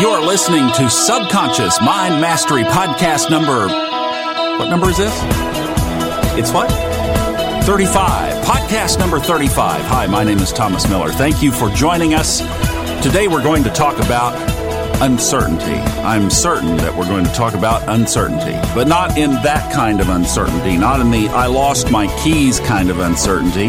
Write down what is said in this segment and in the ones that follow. You're listening to Subconscious Mind Mastery podcast number... What number is this? It's what? 35. Podcast number 35. Hi, my name is Thomas Miller. Thank you for joining us. Today we're going to talk about uncertainty. I'm certain that we're going to talk about uncertainty, but not in that kind of uncertainty, not in the I lost my keys kind of uncertainty.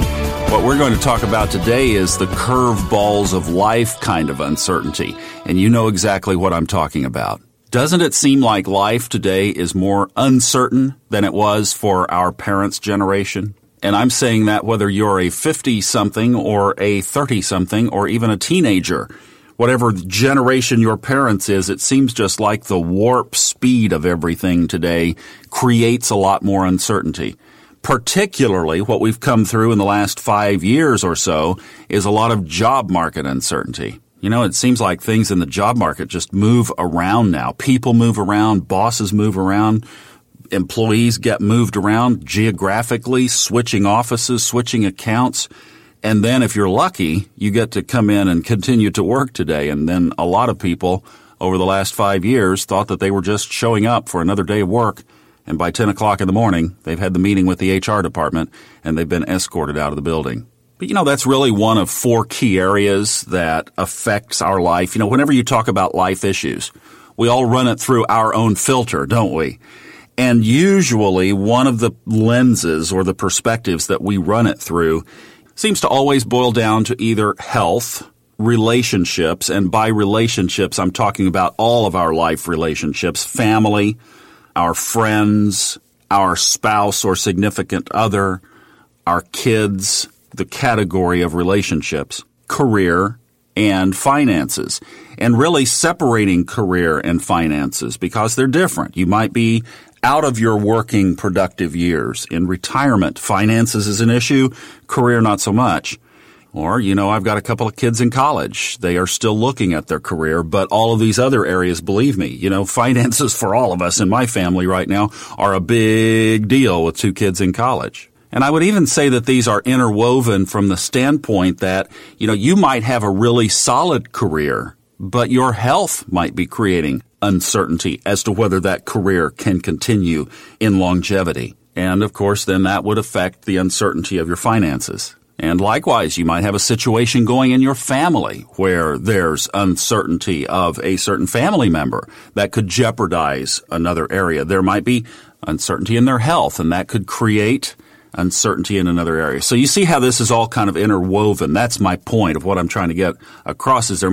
What we're going to talk about today is the curveballs of life kind of uncertainty, and you know exactly what I'm talking about. Doesn't it seem like life today is more uncertain than it was for our parents' generation? And I'm saying that whether you're a 50-something or a 30-something or even a teenager. Whatever generation your parents is, it seems just like the warp speed of everything today creates a lot more uncertainty. Particularly what we've come through in the last 5 years or so is a lot of job market uncertainty. You know, it seems like things in the job market just move around now. People move around, bosses move around, employees get moved around geographically, switching offices, switching accounts. And then if you're lucky, you get to come in and continue to work today. And then a lot of people over the last 5 years thought that they were just showing up for another day of work. And by 10 o'clock in the morning, they've had the meeting with the HR department and they've been escorted out of the building. But, you know, that's really one of four key areas that affects our life. You know, whenever you talk about life issues, we all run it through our own filter, don't we? And usually one of the lenses or the perspectives that we run it through seems to always boil down to either health, relationships, and by relationships, I'm talking about all of our life relationships, family, our friends, our spouse or significant other, our kids, the category of relationships, career, and finances, and really separating career and finances because they're different. You might be out of your working productive years. In retirement, finances is an issue, career not so much. Or, you know, I've got a couple of kids in college. They are still looking at their career, but all of these other areas, believe me, you know, finances for all of us in my family right now are a big deal with two kids in college. And I would even say that these are interwoven from the standpoint that, you know, you might have a really solid career, but your health might be creating uncertainty as to whether that career can continue in longevity. And, of course, then that would affect the uncertainty of your finances. And likewise, you might have a situation going in your family where there's uncertainty of a certain family member that could jeopardize another area. There might be uncertainty in their health, and that could create uncertainty in another area. So you see how this is all kind of interwoven. That's my point of what I'm trying to get across is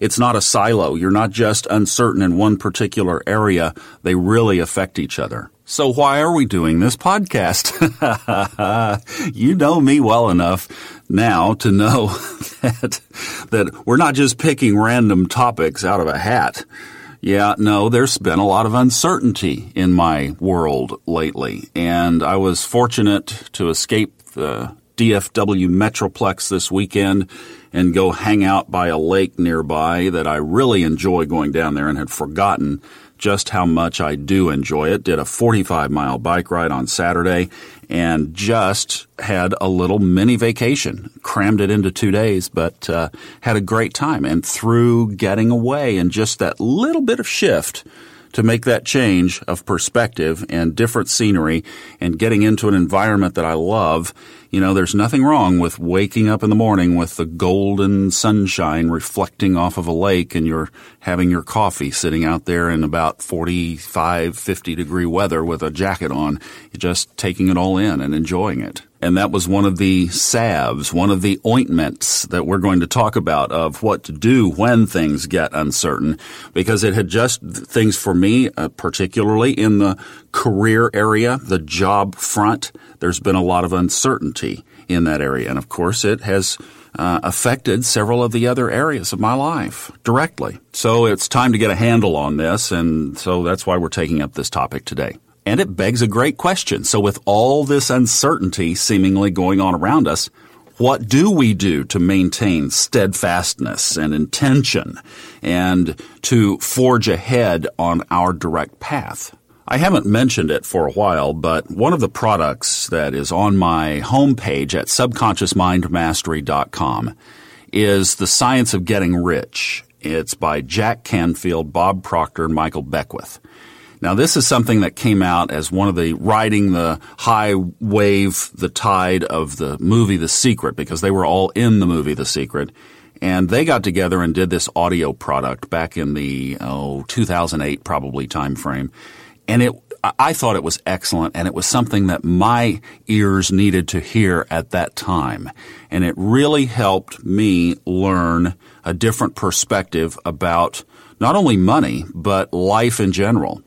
it's not a silo. You're not just uncertain in one particular area. They really affect each other. So why are we doing this podcast? You know me well enough now to know that we're not just picking random topics out of a hat. Yeah, no, there's been a lot of uncertainty in my world lately, and I was fortunate to escape the DFW Metroplex this weekend and go hang out by a lake nearby that I really enjoy going down there and had forgotten just how much I do enjoy it. Did a 45-mile bike ride on Saturday and just had a little mini vacation. Crammed it into 2 days, but had a great time. And through getting away and just that little bit of shift to make that change of perspective and different scenery and getting into an environment that I love, you know, there's nothing wrong with waking up in the morning with the golden sunshine reflecting off of a lake and you're having your coffee sitting out there in about 45, 50-degree weather with a jacket on. You're just taking it all in and enjoying it. And that was one of the salves, one of the ointments that we're going to talk about of what to do when things get uncertain, because it had just things for me, particularly in the career area, the job front, there's been a lot of uncertainty in that area. And, of course, it has affected several of the other areas of my life directly. So it's time to get a handle on this, and so that's why we're taking up this topic today. And it begs a great question. So with all this uncertainty seemingly going on around us, what do we do to maintain steadfastness and intention and to forge ahead on our direct path? I haven't mentioned it for a while, but one of the products that is on my homepage at subconsciousmindmastery.com is The Science of Getting Rich. It's by Jack Canfield, Bob Proctor, and Michael Beckwith. Now, this is something that came out as one of the riding the high wave, the tide of the movie The Secret, because they were all in the movie The Secret. And they got together and did this audio product back in the 2008 probably time frame. And I thought it was excellent, and it was something that my ears needed to hear at that time. And it really helped me learn a different perspective about not only money, but life in general.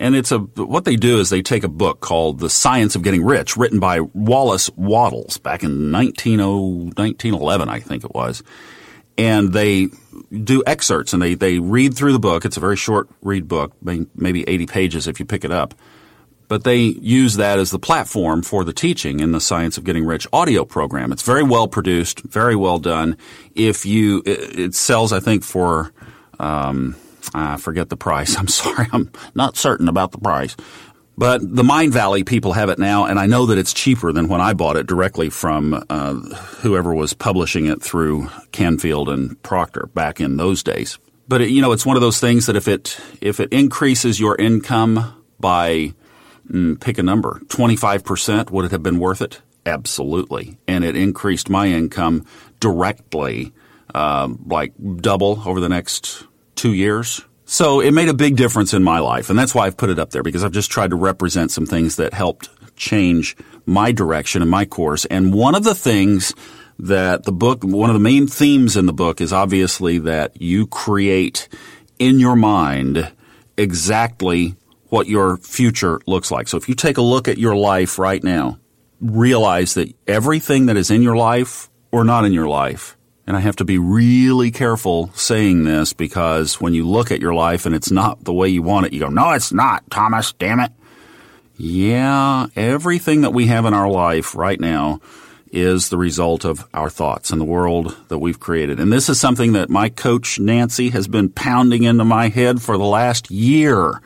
And what they do is they take a book called The Science of Getting Rich, written by Wallace Wattles back in 1911, I think it was. And they do excerpts, and they read through the book. It's a very short read book, maybe 80 pages if you pick it up. But they use that as the platform for the teaching in the Science of Getting Rich audio program. It's very well produced, very well done. It sells, I think, for I forget the price. I'm sorry. I'm not certain about the price. But the Mindvalley people have it now, and I know that it's cheaper than when I bought it directly from whoever was publishing it through Canfield and Proctor back in those days. But it's one of those things that if it increases your income by, pick a number, 25%, would it have been worth it? Absolutely. And it increased my income directly, like double over the next 2 years. So it made a big difference in my life, and that's why I've put it up there, because I've just tried to represent some things that helped change my direction in my course. And one of the things that one of the main themes in the book is obviously that you create in your mind exactly what your future looks like. So if you take a look at your life right now, realize that everything that is in your life or not in your life, and I have to be really careful saying this, because when you look at your life and it's not the way you want it, you go, no, it's not, Thomas, damn it. Yeah, everything that we have in our life right now is the result of our thoughts and the world that we've created. And this is something that my coach, Nancy, has been pounding into my head for the last year.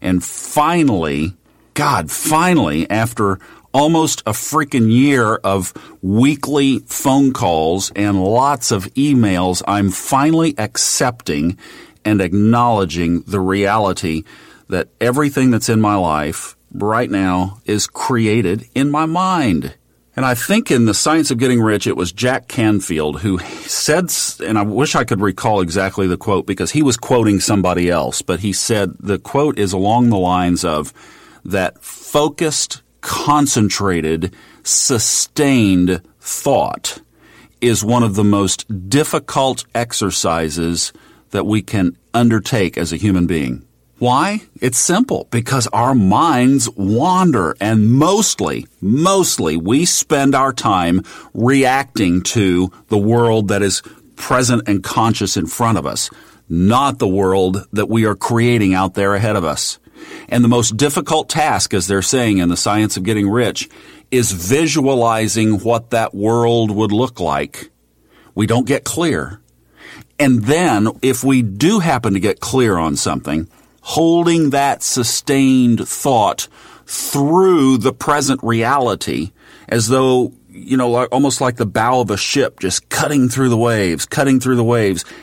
And finally, after almost a freaking year of weekly phone calls and lots of emails, I'm finally accepting and acknowledging the reality that everything that's in my life right now is created in my mind. And I think in The Science of Getting Rich, it was Jack Canfield who said, and I wish I could recall exactly the quote because he was quoting somebody else, but he said the quote is along the lines of that focused, concentrated, sustained thought is one of the most difficult exercises that we can undertake as a human being. Why? It's simple. Because our minds wander, and mostly we spend our time reacting to the world that is present and conscious in front of us, not the world that we are creating out there ahead of us. And the most difficult task, as they're saying in The Science of Getting Rich, is visualizing what that world would look like. We don't get clear. And then, if we do happen to get clear on something, holding that sustained thought through the present reality as though, almost like the bow of a ship, just cutting through the waves,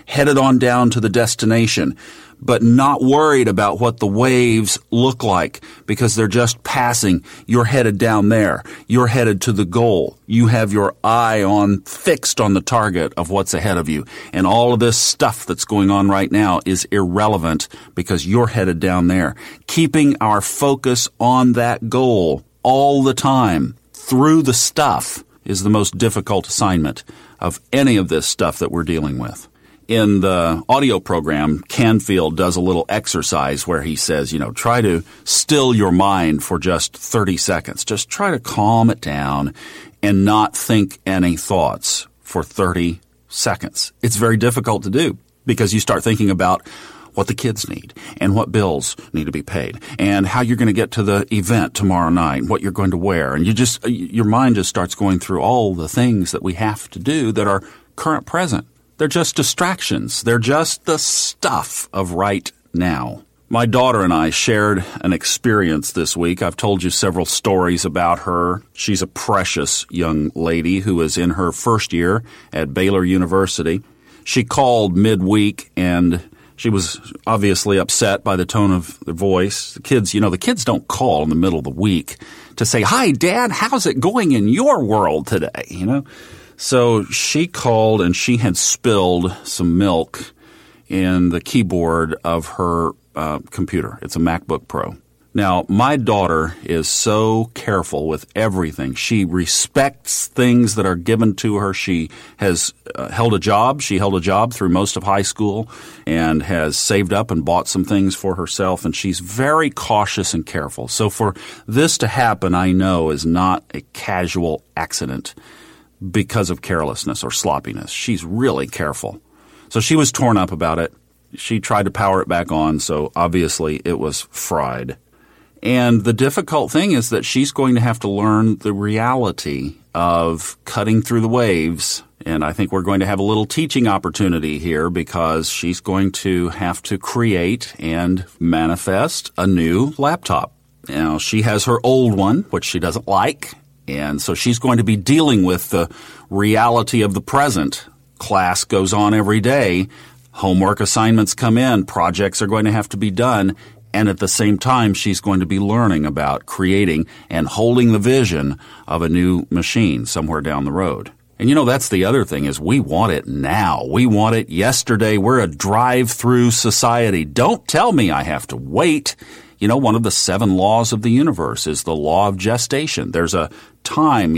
headed on down to the destination, but not worried about what the waves look like because they're just passing. You're headed down there. You're headed to the goal. You have your eye fixed on the target of what's ahead of you. And all of this stuff that's going on right now is irrelevant because you're headed down there. Keeping our focus on that goal all the time through the stuff is the most difficult assignment of any of this stuff that we're dealing with. In the audio program, Canfield does a little exercise where he says, try to still your mind for just 30 seconds. Just try to calm it down and not think any thoughts for 30 seconds. It's very difficult to do because you start thinking about what the kids need and what bills need to be paid and how you're going to get to the event tomorrow night, what you're going to wear. And your mind just starts going through all the things that we have to do that are current present. They're just distractions. They're just the stuff of right now. My daughter and I shared an experience this week. I've told you several stories about her. She's a precious young lady who is in her first year at Baylor University. She called midweek, and she was obviously upset by the tone of the voice. The kids don't call in the middle of the week to say, "Hi, Dad, how's it going in your world today?" You know? So she called, and she had spilled some milk in the keyboard of her computer. It's a MacBook Pro. Now, my daughter is so careful with everything. She respects things that are given to her. She has held a job. She held a job through most of high school and has saved up and bought some things for herself, and she's very cautious and careful. So for this to happen, I know, is not a casual accident because of carelessness or sloppiness. She's really careful. So she was torn up about it. She tried to power it back on, so obviously it was fried. And the difficult thing is that she's going to have to learn the reality of cutting through the waves. And I think we're going to have a little teaching opportunity here, because she's going to have to create and manifest a new laptop. Now, she has her old one, which she doesn't like, and so she's going to be dealing with the reality of the present. Class goes on every day. Homework assignments come in. Projects are going to have to be done. And at the same time, she's going to be learning about creating and holding the vision of a new machine somewhere down the road. And, that's the other thing is we want it now. We want it yesterday. We're a drive-through society. Don't tell me I have to wait. One of the 7 laws of the universe is the law of gestation. There's a time,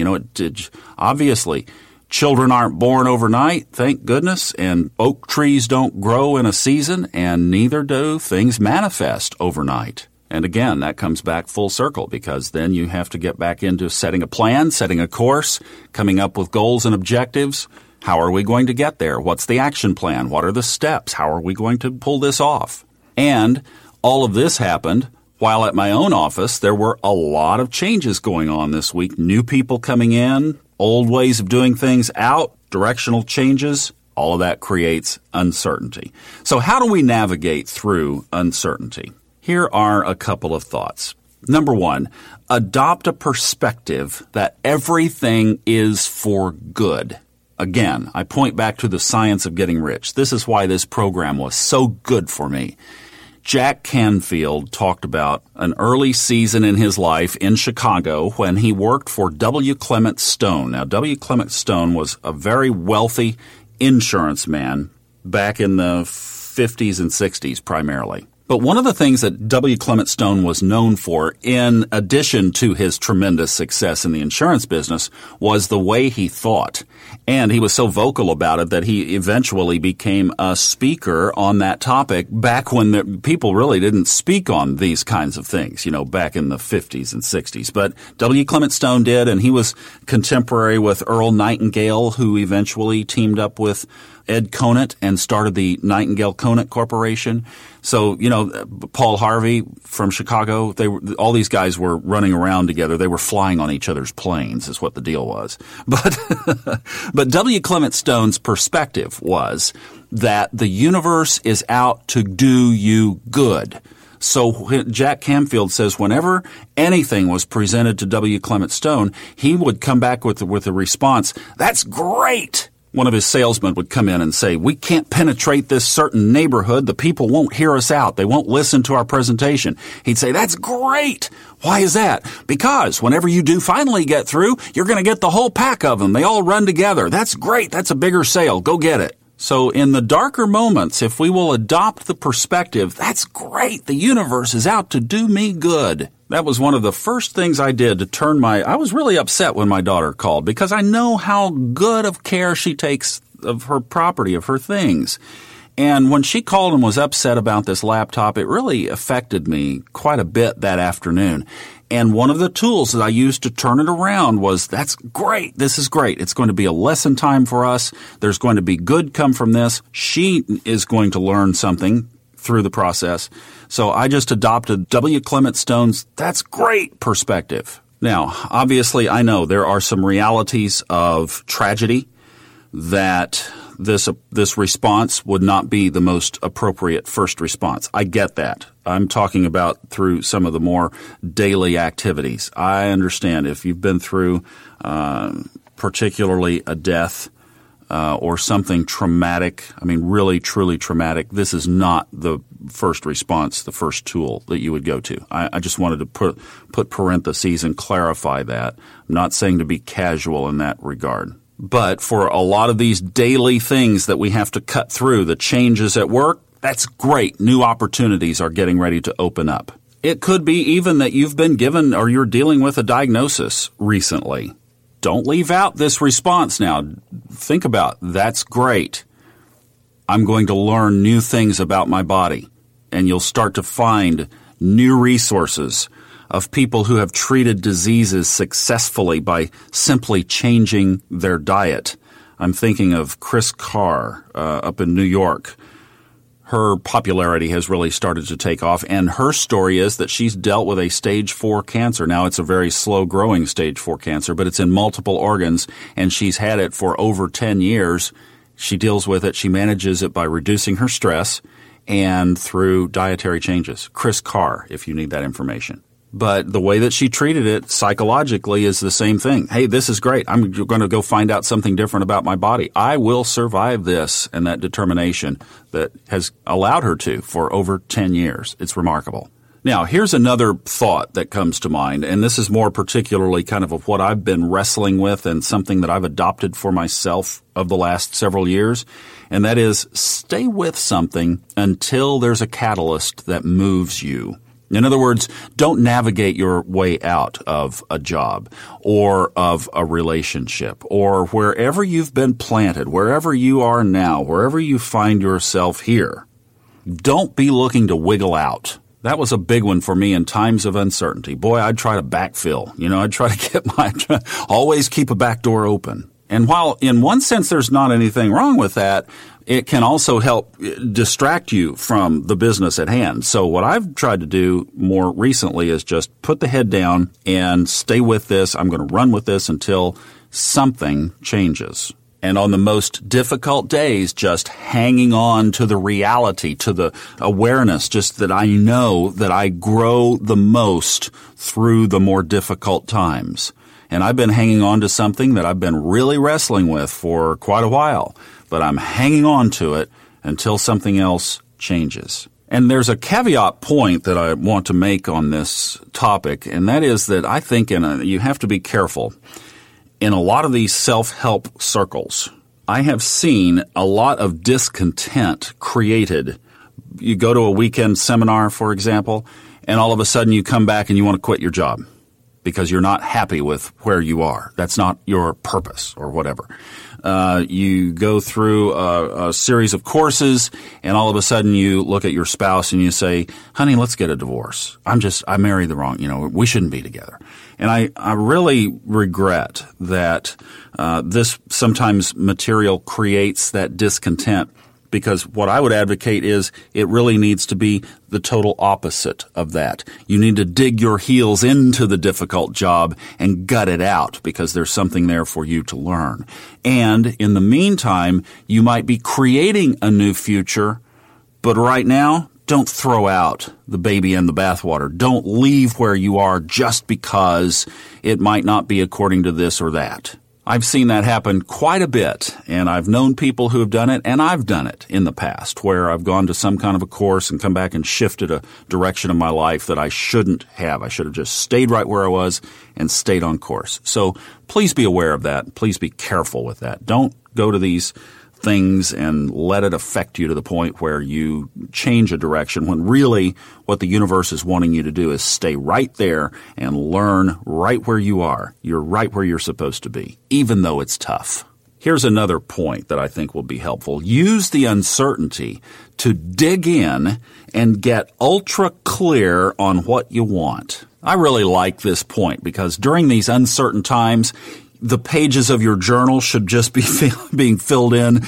obviously, children aren't born overnight, thank goodness, and oak trees don't grow in a season, and neither do things manifest overnight. And again, that comes back full circle, because then you have to get back into setting a plan, setting a course, coming up with goals and objectives. How are we going to get there? What's the action plan? What are the steps? How are we going to pull this off? And all of this happened while at my own office. There were a lot of changes going on this week, new people coming in, old ways of doing things out, directional changes, all of that creates uncertainty. So how do we navigate through uncertainty? Here are a couple of thoughts. Number one, adopt a perspective that everything is for good. Again, I point back to The Science of Getting Rich. This is why this program was so good for me. Jack Canfield talked about an early season in his life in Chicago when he worked for W. Clement Stone. Now, W. Clement Stone was a very wealthy insurance man back in the 50s and 60s primarily. But one of the things that W. Clement Stone was known for, in addition to his tremendous success in the insurance business, was the way he thought. And he was so vocal about it that he eventually became a speaker on that topic back when people really didn't speak on these kinds of things, back in the 50s and 60s. But W. Clement Stone did, and he was contemporary with Earl Nightingale, who eventually teamed up with Ed Conant and started the Nightingale Conant Corporation. So, Paul Harvey from Chicago, all these guys were running around together. They were flying on each other's planes is what the deal was. But W. Clement Stone's perspective was that the universe is out to do you good. So Jack Canfield says whenever anything was presented to W. Clement Stone, he would come back with a response, "That's great!" One of his salesmen would come in and say, "We can't penetrate this certain neighborhood. The people won't hear us out. They won't listen to our presentation." He'd say, "That's great. Why is that?" "Because whenever you do finally get through, you're going to get the whole pack of them. They all run together. That's great. That's a bigger sale. Go get it." So in the darker moments, if we will adopt the perspective, "That's great. The universe is out to do me good." That was one of the first things I did to turn I was really upset when my daughter called, because I know how good of care she takes of her property, of her things. And when she called and was upset about this laptop, it really affected me quite a bit that afternoon. And one of the tools that I used to turn it around was, "That's great. This is great. It's going to be a lesson time for us. There's going to be good come from this. She is going to learn something through the process." So I just adopted W. Clement Stone's "That's great" perspective. Now, obviously, I know there are some realities of tragedy that this response would not be the most appropriate first response. I get that. I'm talking about through some of the more daily activities. I understand if you've been through particularly a death or something traumatic, I mean really, truly traumatic, this is not the first response, the first tool that you would go to. I just wanted to put parentheses and clarify that. I'm not saying to be casual in that regard. But for a lot of these daily things that we have to cut through, the changes at work, that's great. New opportunities are getting ready to open up. It could be even that you've been given or you're dealing with a diagnosis recently. Don't leave out this response now. Think about, that's great. I'm going to learn new things about my body. And you'll start to find new resources of people who have treated diseases successfully by simply changing their diet. I'm thinking of Chris Carr up in New York. Her popularity has really started to take off, and her story is that she's dealt with a stage 4 cancer. Now, it's a very slow-growing stage 4 cancer, but it's in multiple organs, and she's had it for over 10 years. She deals with it. She manages it by reducing her stress and through dietary changes. Chris Carr, if you need that information. But the way that she treated it psychologically is the same thing. Hey, this is great. I'm going to go find out something different about my body. I will survive this, and that determination that has allowed her to for over 10 years. It's remarkable. Now, here's another thought that comes to mind, and this is more particularly kind of what I've been wrestling with and something that I've adopted for myself of the last several years, and that is stay with something until there's a catalyst that moves you. In other words, don't navigate your way out of a job or of a relationship or wherever you've been planted, wherever you are now, wherever you find yourself here. Don't be looking to wiggle out. That was a big one for me in times of uncertainty. Boy, I'd try to backfill. You know, I'd try to get my – always keep a back door open. And while in one sense there's not anything wrong with that, it can also help distract you from the business at hand. So what I've tried to do more recently is just put the head down and stay with this. I'm going to run with this until something changes. And on the most difficult days, just hanging on to the reality, to the awareness, just that I know that I grow the most through the more difficult times. And I've been hanging on to something that I've been really wrestling with for quite a while. But I'm hanging on to it until something else changes. And there's a caveat point that I want to make on this topic, and that is that I think you have to be careful. In a lot of these self-help circles, I have seen a lot of discontent created. You go to a weekend seminar, for example, and all of a sudden you come back and you want to quit your job because you're not happy with where you are. That's not your purpose or whatever. You go through a series of courses, and all of a sudden you look at your spouse and you say, honey, let's get a divorce. I married the wrong, we shouldn't be together. And I really regret that this sometimes material creates that discontent, because what I would advocate is it really needs to be the total opposite of that. You need to dig your heels into the difficult job and gut it out because there's something there for you to learn. And in the meantime, you might be creating a new future, but right now, don't throw out the baby in the bathwater. Don't leave where you are just because it might not be according to this or that. I've seen that happen quite a bit, and I've known people who have done it, and I've done it in the past, where I've gone to some kind of a course and come back and shifted a direction of my life that I shouldn't have. I should have just stayed right where I was and stayed on course. So please be aware of that. Please be careful with that. Don't go to these things and let it affect you to the point where you change a direction when really what the universe is wanting you to do is stay right there and learn right where you are. You're right where you're supposed to be, even though it's tough. Here's another point that I think will be helpful. Use the uncertainty to dig in and get ultra clear on what you want. I really like this point because during these uncertain times, the pages of your journal should just be being filled in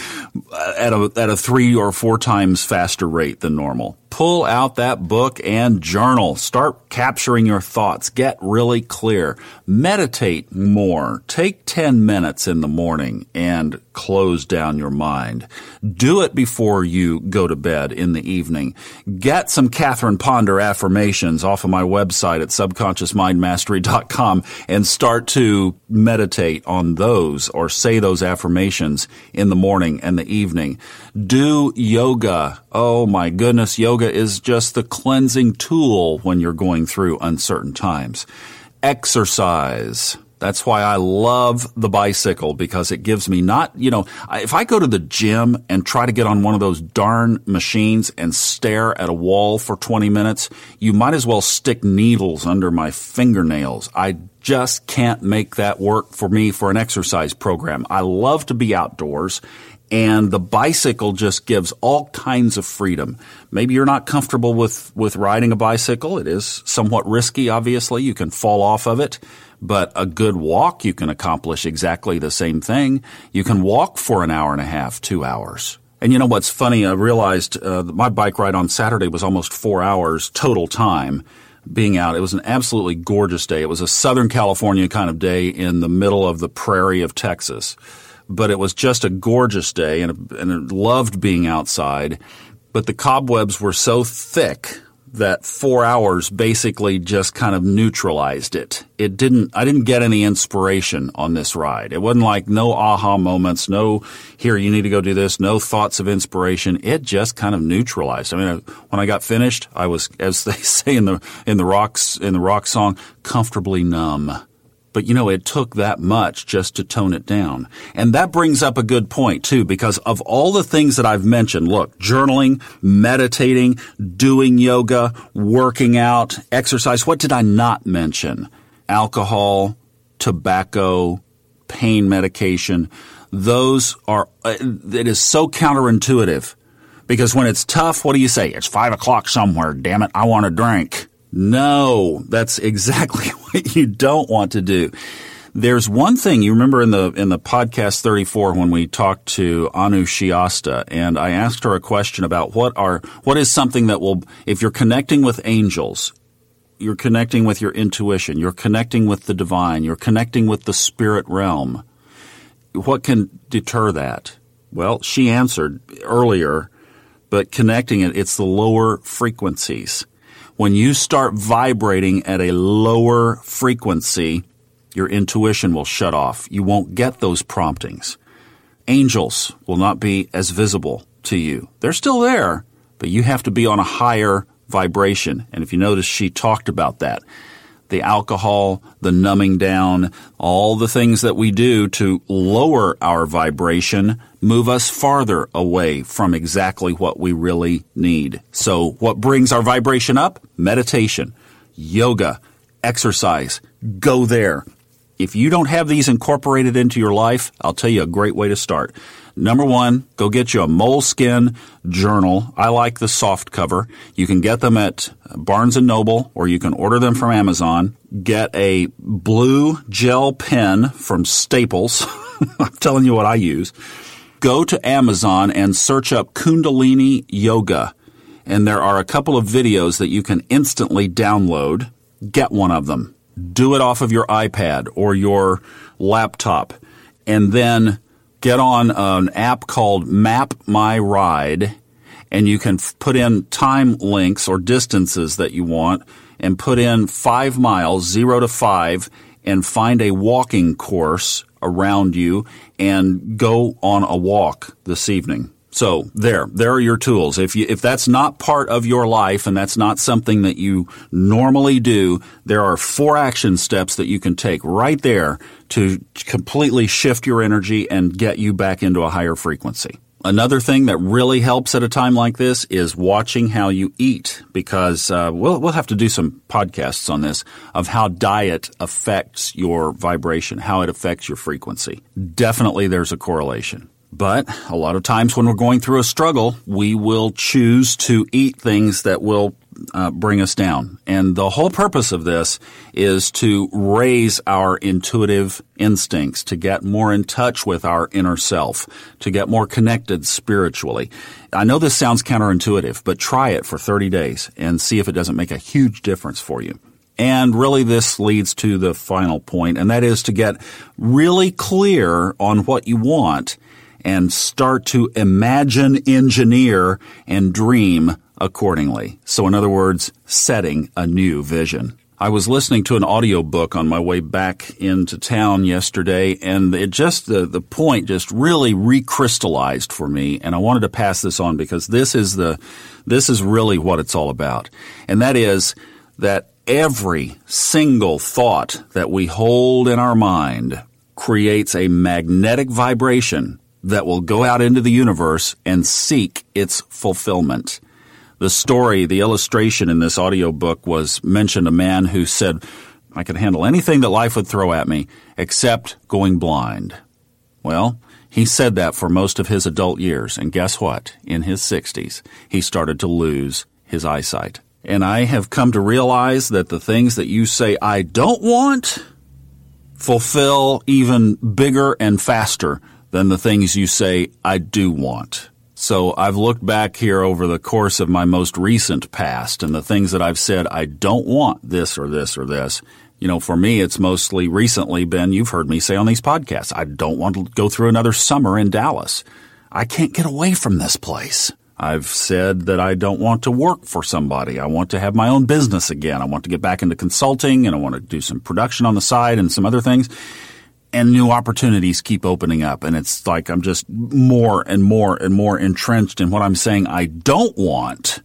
at a 3 or 4 times faster rate than normal. Pull out that book and journal. Start capturing your thoughts. Get really clear. Meditate more. Take 10 minutes in the morning and close down your mind. Do it before you go to bed in the evening. Get some Catherine Ponder affirmations off of my website at subconsciousmindmastery.com and start to meditate on those or say those affirmations in the morning and the evening. Do yoga. Oh my goodness, yoga is just the cleansing tool when you're going through uncertain times. Exercise. That's why I love the bicycle, because it gives me if I go to the gym and try to get on one of those darn machines and stare at a wall for 20 minutes, you might as well stick needles under my fingernails. I just can't make that work for me for an exercise program. I love to be outdoors. And the bicycle just gives all kinds of freedom. Maybe you're not comfortable with riding a bicycle. It is somewhat risky, obviously. You can fall off of it. But a good walk, you can accomplish exactly the same thing. You can walk for an hour and a half, 2 hours. And you know what's funny? I realized my bike ride on Saturday was almost 4 hours total time being out. It was an absolutely gorgeous day. It was a Southern California kind of day in the middle of the prairie of Texas. But it was just a gorgeous day, and I loved being outside. But the cobwebs were so thick that 4 hours basically just kind of neutralized it. I didn't get any inspiration on this ride. It wasn't like no aha moments, no here, you need to go do this, no thoughts of inspiration. It just kind of neutralized. I mean, when I got finished, I was, as they say in the rock song, comfortably numb. But, it took that much just to tone it down. And that brings up a good point, too, because of all the things that I've mentioned, look, journaling, meditating, doing yoga, working out, exercise. What did I not mention? Alcohol, tobacco, pain medication. Those are – it is so counterintuitive, because when it's tough, what do you say? It's 5 o'clock somewhere, damn it, I want a drink. No, that's exactly what you don't want to do. There's one thing, you remember in the podcast 34 when we talked to Anu Shiasta, and I asked her a question about what is something that will, if you're connecting with angels, you're connecting with your intuition, you're connecting with the divine, you're connecting with the spirit realm, what can deter that? Well, she answered earlier, but connecting it, it's the lower frequencies. When you start vibrating at a lower frequency, your intuition will shut off. You won't get those promptings. Angels will not be as visible to you. They're still there, but you have to be on a higher vibration. And if you notice, she talked about that. The alcohol, the numbing down, all the things that we do to lower our vibration move us farther away from exactly what we really need. So what brings our vibration up? Meditation, yoga, exercise. Go there. If you don't have these incorporated into your life, I'll tell you a great way to start. Number one, go get you a Moleskine journal. I like the soft cover. You can get them at Barnes and Noble, or you can order them from Amazon. Get a blue gel pen from Staples. I'm telling you what I use. Go to Amazon and search up Kundalini Yoga. And there are a couple of videos that you can instantly download. Get one of them. Do it off of your iPad or your laptop. And then get on an app called Map My Ride, and you can put in time links or distances that you want, and put in 5 miles, 0 to 5, and find a walking course around you and go on a walk this evening. So there are your tools. If that's not part of your life and that's not something that you normally do, there are 4 action steps that you can take right there to completely shift your energy and get you back into a higher frequency. Another thing that really helps at a time like this is watching how you eat, because we'll have to do some podcasts on this of how diet affects your vibration, how it affects your frequency. Definitely there's a correlation. But a lot of times when we're going through a struggle, we will choose to eat things that will bring us down. And the whole purpose of this is to raise our intuitive instincts, to get more in touch with our inner self, to get more connected spiritually. I know this sounds counterintuitive, but try it for 30 days and see if it doesn't make a huge difference for you. And really this leads to the final point, and that is to get really clear on what you want and start to imagine, engineer, and dream accordingly. So in other words, setting a new vision. I was listening to an audiobook on my way back into town yesterday, and it just the point just really recrystallized for me, and I wanted to pass this on because this is really what it's all about. And that is that every single thought that we hold in our mind creates a magnetic vibration that will go out into the universe and seek its fulfillment. The story, the illustration in this audiobook was mentioned a man who said, I could handle anything that life would throw at me except going blind. Well, he said that for most of his adult years, and guess what? In his 60s, he started to lose his eyesight. And I have come to realize that the things that you say I don't want fulfill even bigger and faster than the things you say I do want. So I've looked back here over the course of my most recent past, and the things that I've said I don't want, this or this or this. You know, for me, it's mostly recently been, you've heard me say on these podcasts, I don't want to go through another summer in Dallas. I can't get away from this place. I've said that I don't want to work for somebody. I want to have my own business again. I want to get back into consulting, and I want to do some production on the side and some other things. And new opportunities keep opening up. And it's like I'm just more and more and more entrenched in what I'm saying I don't want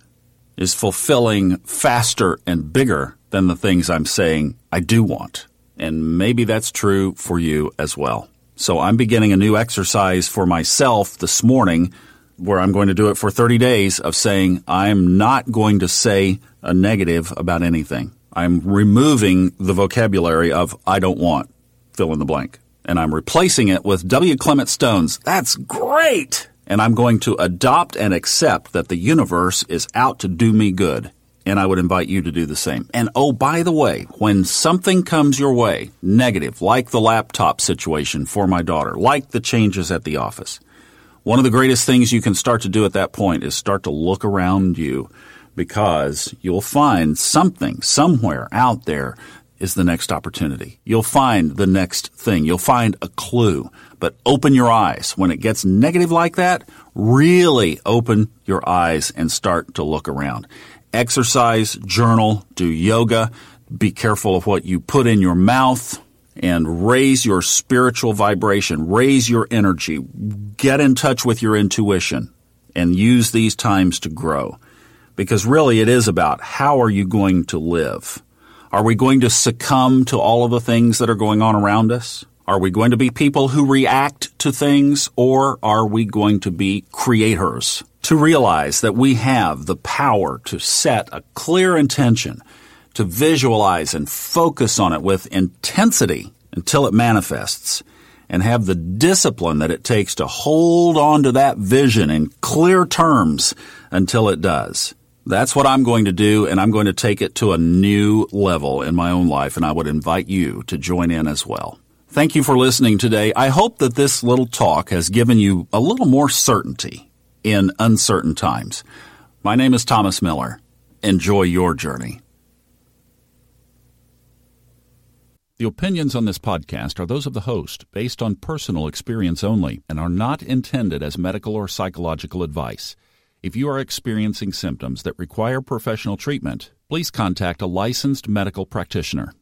is fulfilling faster and bigger than the things I'm saying I do want. And maybe that's true for you as well. So I'm beginning a new exercise for myself this morning where I'm going to do it for 30 days of saying I'm not going to say a negative about anything. I'm removing the vocabulary of I don't want, fill in the blank. And I'm replacing it with W. Clement Stone's, that's great! And I'm going to adopt and accept that the universe is out to do me good. And I would invite you to do the same. And oh, by the way, when something comes your way, negative, like the laptop situation for my daughter, like the changes at the office, one of the greatest things you can start to do at that point is start to look around you, because you'll find something somewhere out there is the next opportunity. You'll find the next thing. You'll find a clue. But open your eyes. When it gets negative like that, really open your eyes and start to look around. Exercise, journal, do yoga. Be careful of what you put in your mouth. And raise your spiritual vibration, raise your energy, get in touch with your intuition, and use these times to grow. Because really it is about how are you going to live? Are we going to succumb to all of the things that are going on around us? Are we going to be people who react to things, or are we going to be creators? To realize that we have the power to set a clear intention, to visualize and focus on it with intensity until it manifests, and have the discipline that it takes to hold on to that vision in clear terms until it does. That's what I'm going to do, and I'm going to take it to a new level in my own life, and I would invite you to join in as well. Thank you for listening today. I hope that this little talk has given you a little more certainty in uncertain times. My name is Thomas Miller. Enjoy your journey. The opinions on this podcast are those of the host, based on personal experience only, and are not intended as medical or psychological advice. If you are experiencing symptoms that require professional treatment, please contact a licensed medical practitioner.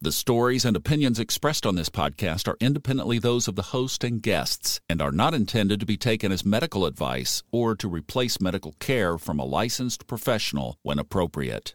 The stories and opinions expressed on this podcast are independently those of the host and guests and are not intended to be taken as medical advice or to replace medical care from a licensed professional when appropriate.